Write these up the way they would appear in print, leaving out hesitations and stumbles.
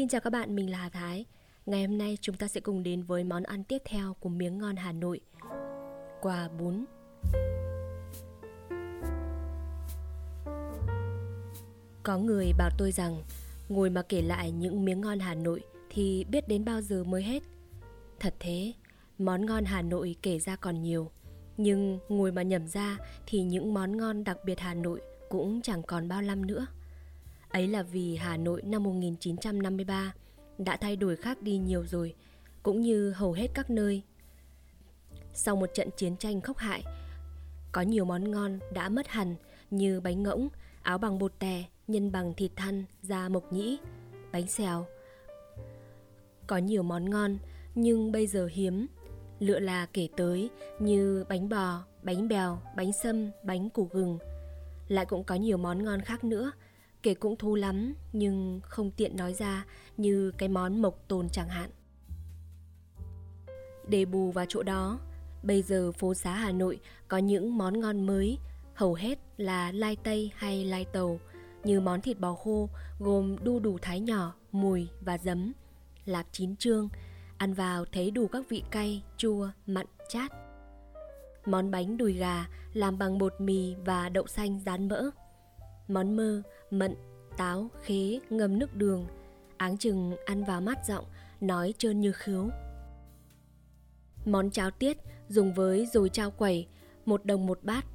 Xin chào các bạn, mình là Hà Thái. Ngày hôm nay chúng ta sẽ cùng đến với món ăn tiếp theo của Miếng Ngon Hà Nội: quả bún. Có người bảo tôi rằng ngồi mà kể lại những miếng ngon Hà Nội thì biết đến bao giờ mới hết. Thật thế, món ngon Hà Nội kể ra còn nhiều, nhưng ngồi mà nhẩm ra thì những món ngon đặc biệt Hà Nội cũng chẳng còn bao năm nữa. Ấy là vì Hà Nội năm 1953 đã thay đổi khác đi nhiều rồi, cũng như hầu hết các nơi. Sau một trận chiến tranh khốc hại, có nhiều món ngon đã mất hẳn như bánh ngỗng, áo bằng bột tè, nhân bằng thịt thăn, da mộc nhĩ, bánh xèo. Có nhiều món ngon nhưng bây giờ hiếm, lựa là kể tới như bánh bò, bánh bèo, bánh sâm, bánh củ gừng. Lại cũng có nhiều món ngon khác nữa, kể cũng thú lắm nhưng không tiện nói ra, như cái món mộc tồn chẳng hạn. Để bù vào chỗ đó, bây giờ phố xá Hà Nội có những món ngon mới, hầu hết là lai tây hay lai tàu, như món thịt bò khô gồm đu đủ thái nhỏ, mùi và giấm, lạp chín chương, ăn vào thấy đủ các vị cay, chua, mặn, chát. Món bánh đùi gà làm bằng bột mì và đậu xanh rán mỡ. Món mơ, mận, táo, khế ngâm nước đường, áng chừng ăn vào mát giọng, nói trơn như khứu. Món cháo tiết dùng với dồi chao quẩy, 1 đồng một bát.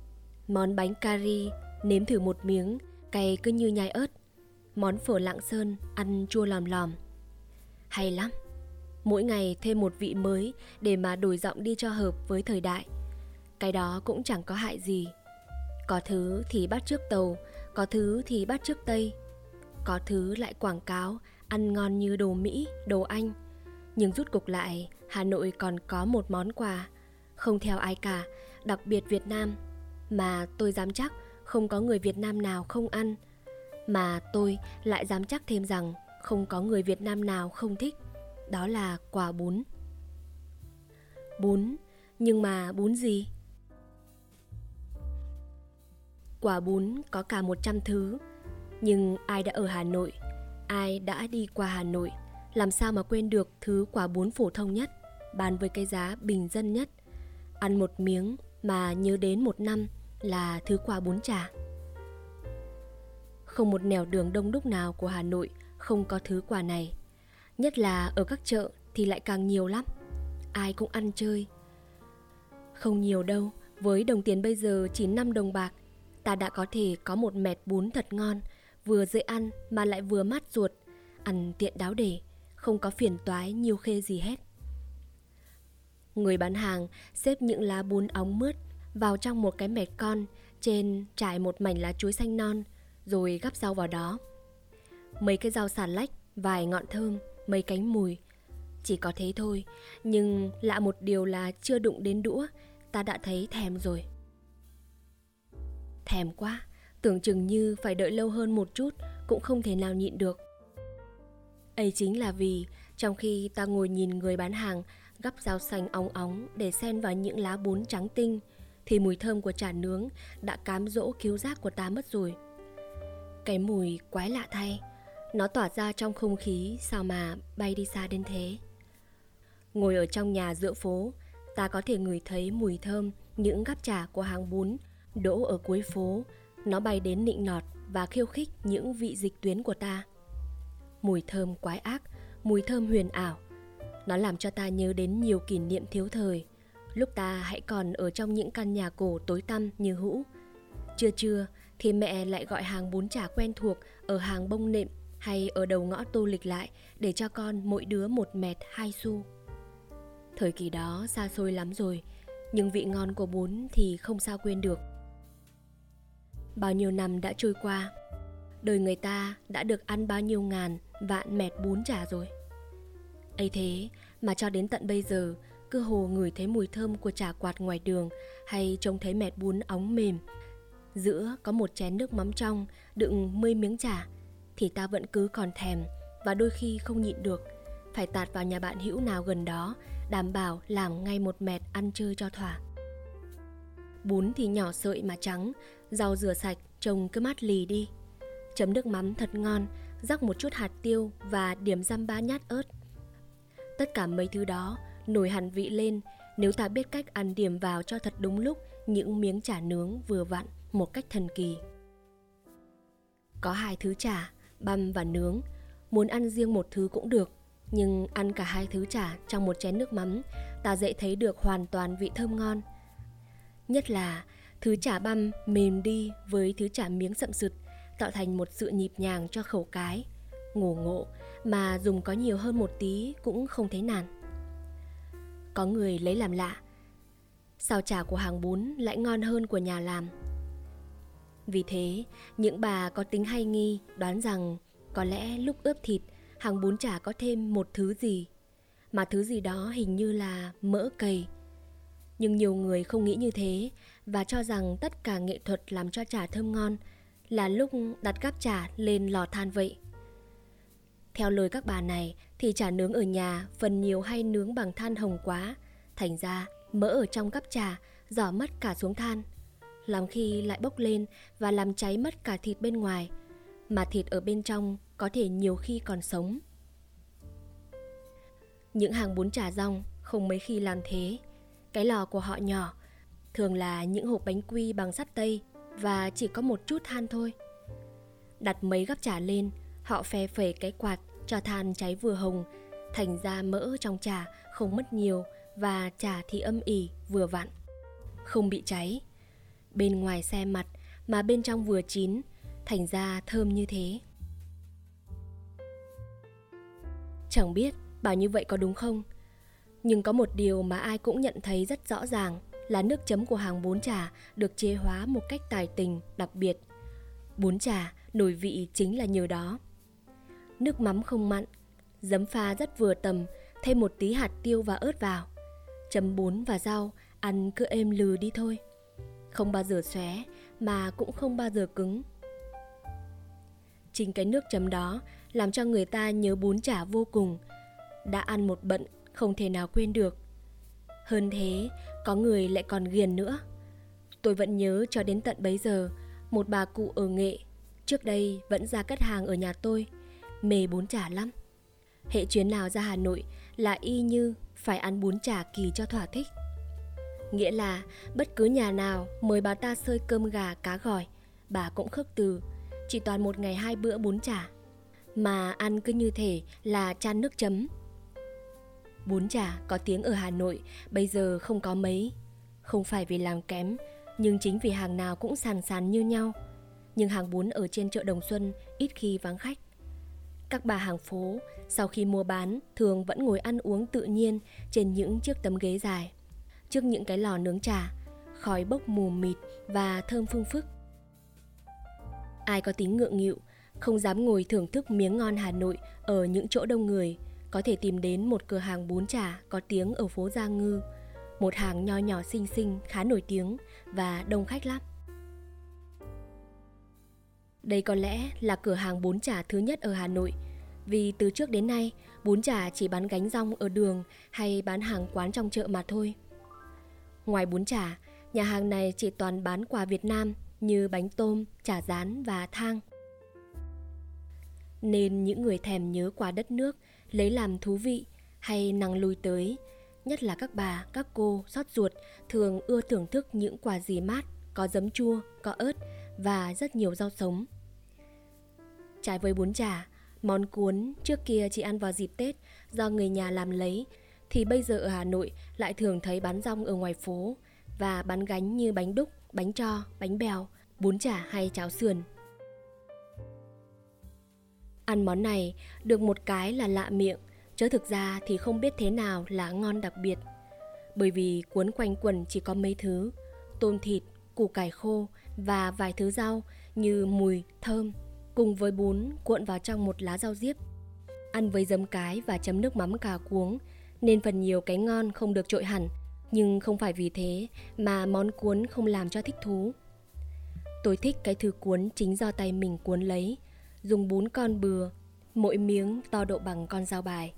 Món bánh cari nếm thử một miếng, cay cứ như nhai ớt. Món phở Lạng Sơn ăn chua lòm lòm. Hay lắm, mỗi ngày thêm một vị mới để mà đổi giọng đi cho hợp với thời đại. Cái đó cũng chẳng có hại gì. Có thứ thì bắt chước Tàu, có thứ thì bắt chước Tây, có thứ lại quảng cáo ăn ngon như đồ Mỹ, đồ Anh. Nhưng rút cục lại, Hà Nội còn có một món quà không theo ai cả, đặc biệt Việt Nam, mà tôi dám chắc không có người Việt Nam nào không ăn. Mà tôi lại dám chắc thêm rằng không có người Việt Nam nào không thích. Đó là quả bún. Bún, nhưng mà bún gì? Quả bún có cả 100 thứ. Nhưng ai đã ở Hà Nội, ai đã đi qua Hà Nội, làm sao mà quên được thứ quả bún phổ thông nhất, bán với cái giá bình dân nhất. Ăn một miếng mà nhớ đến 1 năm là thứ quả bún chả. Không một nẻo đường đông đúc nào của Hà Nội không có thứ quả này. Nhất là ở các chợ thì lại càng nhiều lắm. Ai cũng ăn chơi. Không nhiều đâu, với đồng tiền bây giờ chỉ 5 đồng bạc, ta đã có thể có một mẹt bún thật ngon, vừa dễ ăn mà lại vừa mát ruột, ăn tiện đáo để, không có phiền toái nhiều khê gì hết. Người bán hàng xếp những lá bún óng mướt vào trong một cái mẹt con, trên trải một mảnh lá chuối xanh non, rồi gắp rau vào đó. Mấy cái rau xà lách, vài ngọn thơm, mấy cánh mùi. Chỉ có thế thôi, nhưng lạ một điều là chưa đụng đến đũa, ta đã thấy thèm rồi. Thèm quá, tưởng chừng như phải đợi lâu hơn một chút cũng không thể nào nhịn được. Ấy chính là vì trong khi ta ngồi nhìn người bán hàng gắp rau xanh óng óng để xen vào những lá bún trắng tinh, thì mùi thơm của chả nướng đã cám dỗ khiếu giác của ta mất rồi. Cái mùi quái lạ thay, nó tỏa ra trong không khí sao mà bay đi xa đến thế. Ngồi ở trong nhà giữa phố, ta có thể ngửi thấy mùi thơm những gắp chả của hàng bún đỗ ở cuối phố. Nó bay đến nịnh nọt và khiêu khích những vị dịch tuyến của ta. Mùi thơm quái ác, mùi thơm huyền ảo. Nó làm cho ta nhớ đến nhiều kỷ niệm thiếu thời, lúc ta hãy còn ở trong những căn nhà cổ tối tăm như hũ. Trưa thì mẹ lại gọi hàng bún chả quen thuộc ở hàng Bông Nệm hay ở đầu ngõ Tô Lịch lại để cho con mỗi đứa 1 mẹt 2 xu. Thời kỳ đó xa xôi lắm rồi, nhưng vị ngon của bún thì không sao quên được. Bao nhiêu năm đã trôi qua, đời người ta đã được ăn bao nhiêu ngàn vạn mẹt bún chả rồi. Ấy thế mà cho đến tận bây giờ, cứ hồ ngửi thấy mùi thơm của chả quạt ngoài đường hay trông thấy mẹt bún óng mềm, giữa có một chén nước mắm trong đựng 10 miếng chả, thì ta vẫn cứ còn thèm và đôi khi không nhịn được, phải tạt vào nhà bạn hữu nào gần đó, đảm bảo làm ngay 1 mẹt ăn chơi cho thỏa. Bún thì nhỏ sợi mà trắng, rau rửa sạch trông cứ mát lì đi, chấm nước mắm thật ngon rắc một chút hạt tiêu và điểm dăm ba nhát ớt. Tất cả mấy thứ đó nổi hẳn vị lên nếu ta biết cách ăn điểm vào cho thật đúng lúc những miếng chả nướng vừa vặn một cách thần kỳ. Có hai thứ chả, băm và nướng, muốn ăn riêng một thứ cũng được, nhưng ăn cả hai thứ chả trong một chén nước mắm, ta dễ thấy được hoàn toàn vị thơm ngon. Nhất là thứ chả băm mềm đi với thứ chả miếng sậm sụt, tạo thành một sự nhịp nhàng cho khẩu cái. Ngổ ngộ mà dùng có nhiều hơn một tí cũng không thấy nản. Có người lấy làm lạ, sao chả của hàng bún lại ngon hơn của nhà làm. Vì thế, những bà có tính hay nghi đoán rằng có lẽ lúc ướp thịt, hàng bún chả có thêm một thứ gì, mà thứ gì đó hình như là mỡ cầy. Nhưng nhiều người không nghĩ như thế và cho rằng tất cả nghệ thuật làm cho chả thơm ngon là lúc đặt gắp chả lên lò than vậy. Theo lời các bà này thì chả nướng ở nhà phần nhiều hay nướng bằng than hồng quá, thành ra mỡ ở trong gắp chả rỏ mất cả xuống than, làm khi lại bốc lên và làm cháy mất cả thịt bên ngoài, mà thịt ở bên trong có thể nhiều khi còn sống. Những hàng bún chả rong không mấy khi làm thế. Cái lò của họ nhỏ, thường là những hộp bánh quy bằng sắt tây và chỉ có một chút than thôi. Đặt mấy gắp chả lên, họ phe phẩy cái quạt cho than cháy vừa hồng, thành ra mỡ trong chả không mất nhiều và chả thì âm ỉ vừa vặn, không bị cháy. Bên ngoài xe mặt mà bên trong vừa chín, thành ra thơm như thế. Chẳng biết bảo như vậy có đúng không, nhưng có một điều mà ai cũng nhận thấy rất rõ ràng là nước chấm của hàng bún chả được chế hóa một cách tài tình đặc biệt. Bún chả nổi vị chính là nhờ đó. Nước mắm không mặn, giấm pha rất vừa tầm, thêm một tí hạt tiêu và ớt vào, chấm bún và rau, ăn cứ êm lừ đi thôi. Không bao giờ xóe mà cũng không bao giờ cứng. Chính cái nước chấm đó làm cho người ta nhớ bún chả vô cùng. Đã ăn một bận không thể nào quên được. Hơn thế, có người lại còn ghiền nữa. Tôi vẫn nhớ cho đến tận bấy giờ, một bà cụ ở Nghệ, trước đây vẫn ra cất hàng ở nhà tôi, mê bún chả lắm. Hễ chuyến nào ra Hà Nội là y như phải ăn bún chả kỳ cho thỏa thích. Nghĩa là bất cứ nhà nào mời bà ta xơi cơm gà cá gỏi, bà cũng khước từ, chỉ toàn một ngày hai bữa bún chả, mà ăn cứ như thể là chan nước chấm. Bún chả có tiếng ở Hà Nội bây giờ không có mấy, không phải vì làm kém, nhưng chính vì hàng nào cũng sàn sàn như nhau. Nhưng hàng bún ở trên chợ Đồng Xuân ít khi vắng khách. Các bà hàng phố sau khi mua bán thường vẫn ngồi ăn uống tự nhiên trên những chiếc tấm ghế dài, trước những cái lò nướng chả, khói bốc mù mịt và thơm phương phức. Ai có tính ngượng nghịu, không dám ngồi thưởng thức miếng ngon Hà Nội ở những chỗ đông người, có thể tìm đến một cửa hàng bún chả có tiếng ở phố Gia Ngư, một hàng nho nhỏ xinh xinh khá nổi tiếng và đông khách lắm. Đây có lẽ là cửa hàng bún chả thứ nhất ở Hà Nội, vì từ trước đến nay bún chả chỉ bán gánh rong ở đường hay bán hàng quán trong chợ mà thôi. Ngoài bún chả, nhà hàng này chỉ toàn bán quà Việt Nam như bánh tôm, chả rán và thang. Nên những người thèm nhớ quà đất nước lấy làm thú vị hay năng lui tới, nhất là các bà, các cô xót ruột thường ưa thưởng thức những quà dì mát, có giấm chua, có ớt và rất nhiều rau sống. Trái với bún chả, món cuốn trước kia chỉ ăn vào dịp Tết do người nhà làm lấy, thì bây giờ ở Hà Nội lại thường thấy bán rong ở ngoài phố và bán gánh như bánh đúc, bánh tro, bánh bèo, bún chả hay cháo sườn. Ăn món này được một cái là lạ miệng, chứ thực ra thì không biết thế nào là ngon đặc biệt. Bởi vì cuốn quanh quần chỉ có mấy thứ, tôm thịt, củ cải khô và vài thứ rau như mùi, thơm, cùng với bún cuộn vào trong một lá rau diếp. Ăn với giấm cái và chấm nước mắm cà cuống, nên phần nhiều cái ngon không được trội hẳn, nhưng không phải vì thế mà món cuốn không làm cho thích thú. Tôi thích cái thứ cuốn chính do tay mình cuốn lấy, dùng bún con bừa, mỗi miếng to độ bằng con dao bài,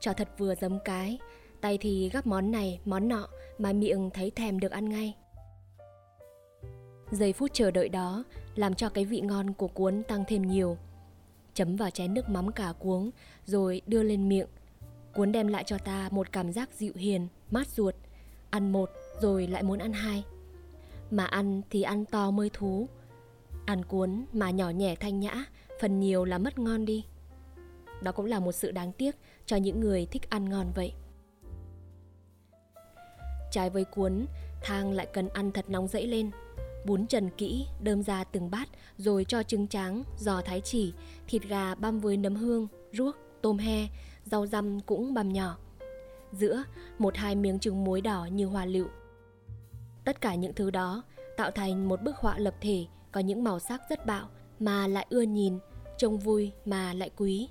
cho thật vừa giấm cái, tay thì gắp món này, món nọ mà miệng thấy thèm được ăn ngay. Giây phút chờ đợi đó làm cho cái vị ngon của cuốn tăng thêm nhiều. chấm vào chén nước mắm cả cuống rồi đưa lên miệng. Cuốn đem lại cho ta một cảm giác dịu hiền, mát ruột. Ăn một rồi lại muốn ăn hai. Mà ăn thì ăn to mới thú. Ăn cuốn mà nhỏ nhẹ thanh nhã, phần nhiều là mất ngon đi. Đó cũng là một sự đáng tiếc cho những người thích ăn ngon vậy. Trái với cuốn, thang lại cần ăn thật nóng dẫy lên. Bún trần kỹ, đơm ra từng bát, rồi cho trứng tráng, giò thái chỉ, thịt gà băm với nấm hương, ruốc, tôm he, rau răm cũng băm nhỏ. Giữa, 1-2 miếng trứng muối đỏ như hoa lựu. Tất cả những thứ đó tạo thành một bức họa lập thể có những màu sắc rất bạo mà lại ưa nhìn, trông vui mà lại quý.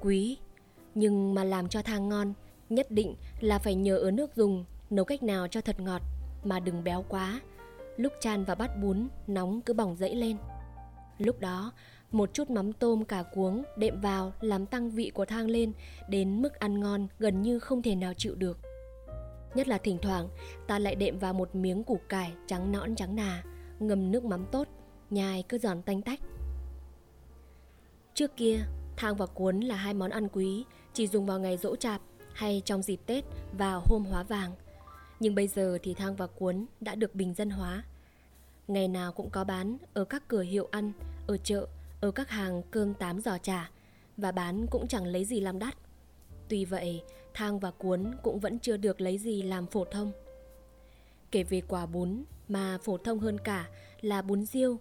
Quý, nhưng mà làm cho thang ngon, nhất định là phải nhờ ở nước dùng, nấu cách nào cho thật ngọt mà đừng béo quá. Lúc chan vào bát bún, nóng cứ bỏng dẫy lên. Lúc đó, một chút mắm tôm cả cuống đệm vào làm tăng vị của thang lên đến mức ăn ngon gần như không thể nào chịu được. Nhất là thỉnh thoảng, ta lại đệm vào một miếng củ cải trắng nõn trắng nà, ngâm nước mắm tốt, nhai cứ giòn tanh tách. Trước kia, thang và cuốn là hai món ăn quý, chỉ dùng vào ngày giỗ chạp hay trong dịp Tết và hôm hóa vàng. Nhưng bây giờ thì thang và cuốn đã được bình dân hóa. Ngày nào cũng có bán ở các cửa hiệu ăn, ở chợ, ở các hàng cơm tám giò chả, và bán cũng chẳng lấy gì làm đắt. Tuy vậy, thang và cuốn cũng vẫn chưa được lấy gì làm phổ thông. Kể về quả bún mà phổ thông hơn cả là bún riêu.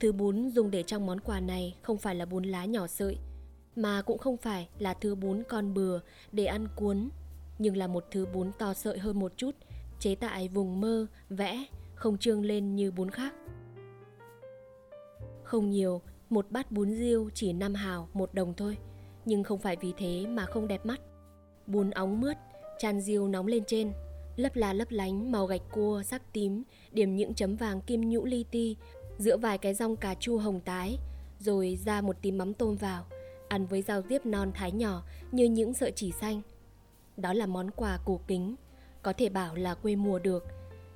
Thứ bún dùng để trong món quà này không phải là bún lá nhỏ sợi, mà cũng không phải là thứ bún con bừa để ăn cuốn, nhưng là một thứ bún to sợi hơn một chút, chế tại vùng mơ, vẽ, không trương lên như bún khác. Không nhiều, một bát bún riêu chỉ 5 hào 1 đồng thôi, nhưng không phải vì thế mà không đẹp mắt. Bún óng mướt, chan riêu nóng lên trên, lấp la lấp lánh màu gạch cua sắc tím, điểm những chấm vàng kim nhũ li ti, giữa vài cái dong cà chua hồng tái, rồi ra một tí mắm tôm vào, ăn với rau diếp non thái nhỏ như những sợi chỉ xanh. Đó là món quà cổ kính, có thể bảo là quê mùa được,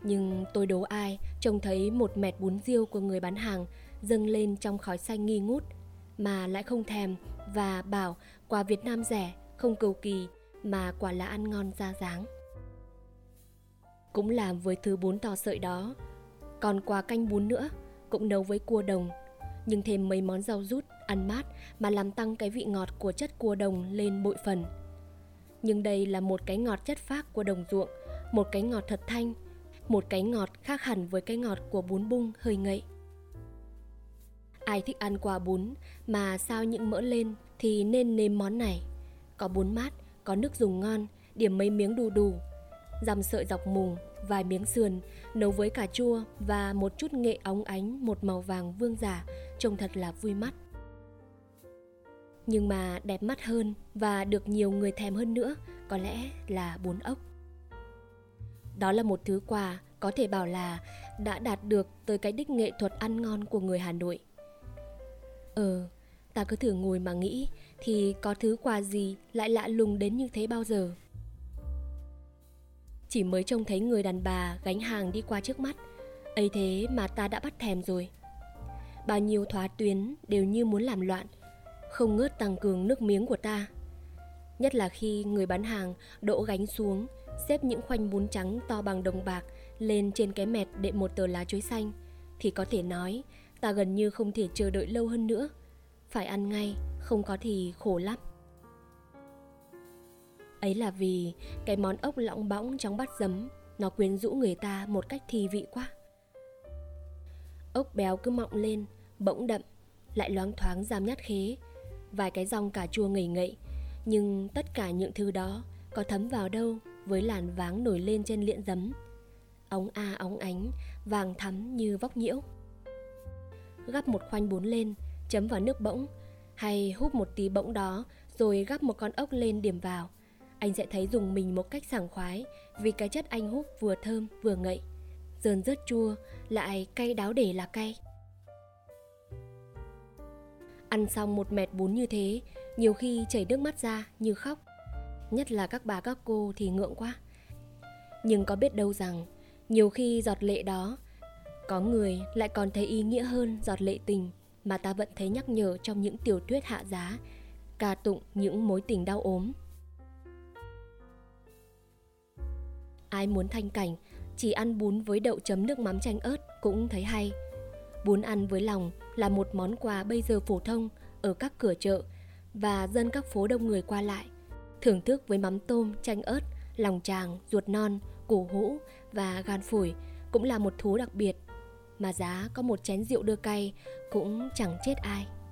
nhưng tôi đố ai trông thấy một mẹt bún riêu của người bán hàng dâng lên trong khói xanh nghi ngút mà lại không thèm và bảo quà Việt Nam rẻ, không cầu kỳ mà quả là ăn ngon ra dáng. Cũng làm với thứ bún to sợi đó, còn quà canh bún nữa, cũng nấu với cua đồng, nhưng thêm mấy món rau rút ăn mát mà làm tăng cái vị ngọt của chất cua đồng lên bội phần. Nhưng đây là một cái ngọt chất phác của đồng ruộng, một cái ngọt thật thanh, một cái ngọt khác hẳn với cái ngọt của bún bung hơi ngậy. Ai thích ăn quà bún mà sao những mỡ lên thì nên nếm món này. Có bún mát, có nước dùng ngon, điểm mấy miếng đù đù, dằm sợi dọc mùng, vài miếng sườn, nấu với cà chua và một chút nghệ óng ánh một màu vàng vương giả, trông thật là vui mắt. Nhưng mà đẹp mắt hơn và được nhiều người thèm hơn nữa có lẽ là bún ốc. Đó là một thứ quà có thể bảo là đã đạt được tới cái đích nghệ thuật ăn ngon của người Hà Nội. Ta cứ thử ngồi mà nghĩ thì có thứ quà gì lại lạ lùng đến như thế bao giờ. Chỉ mới trông thấy người đàn bà gánh hàng đi qua trước mắt, ấy thế mà ta đã bắt thèm rồi. Bao nhiêu thoá tuyến đều như muốn làm loạn, không ngớt tăng cường nước miếng của ta. Nhất là khi người bán hàng đổ gánh xuống, xếp những khoanh bún trắng to bằng đồng bạc lên trên cái mẹt đệm một tờ lá chuối xanh, thì có thể nói ta gần như không thể chờ đợi lâu hơn nữa. Phải ăn ngay, không có thì khổ lắm. Ấy là vì cái món ốc lõng bõng trong bát giấm, nó quyến rũ người ta một cách thi vị quá. Ốc béo cứ mọng lên, bỗng đậm, lại loáng thoáng giam nhát khế, vài cái dong cà chua ngậy ngậy. Nhưng tất cả những thứ đó có thấm vào đâu với làn váng nổi lên trên liện giấm, óng a óng ánh, vàng thắm như vóc nhiễu. Gắp một khoanh bún lên, chấm vào nước bỗng, hay húp một tí bỗng đó rồi gắp một con ốc lên điểm vào, anh sẽ thấy dùng mình một cách sảng khoái vì cái chất anh húp vừa thơm vừa ngậy, dờn rớt chua, lại cay đáo để là cay. Ăn xong một mẹt bún như thế, nhiều khi chảy nước mắt ra như khóc. Nhất là các bà các cô thì ngượng quá. Nhưng có biết đâu rằng, nhiều khi giọt lệ đó, có người lại còn thấy ý nghĩa hơn giọt lệ tình, mà ta vẫn thấy nhắc nhở trong những tiểu thuyết hạ giá, ca tụng những mối tình đau ốm. Ai muốn thanh cảnh, chỉ ăn bún với đậu chấm nước mắm chanh ớt cũng thấy hay. Bún ăn với lòng là một món quà bây giờ phổ thông ở các cửa chợ và dân các phố đông người qua lại. Thưởng thức với mắm tôm, chanh ớt, lòng tràng, ruột non, cổ hũ và gan phổi cũng là một thú đặc biệt, mà giá có một chén rượu đưa cay cũng chẳng chết ai.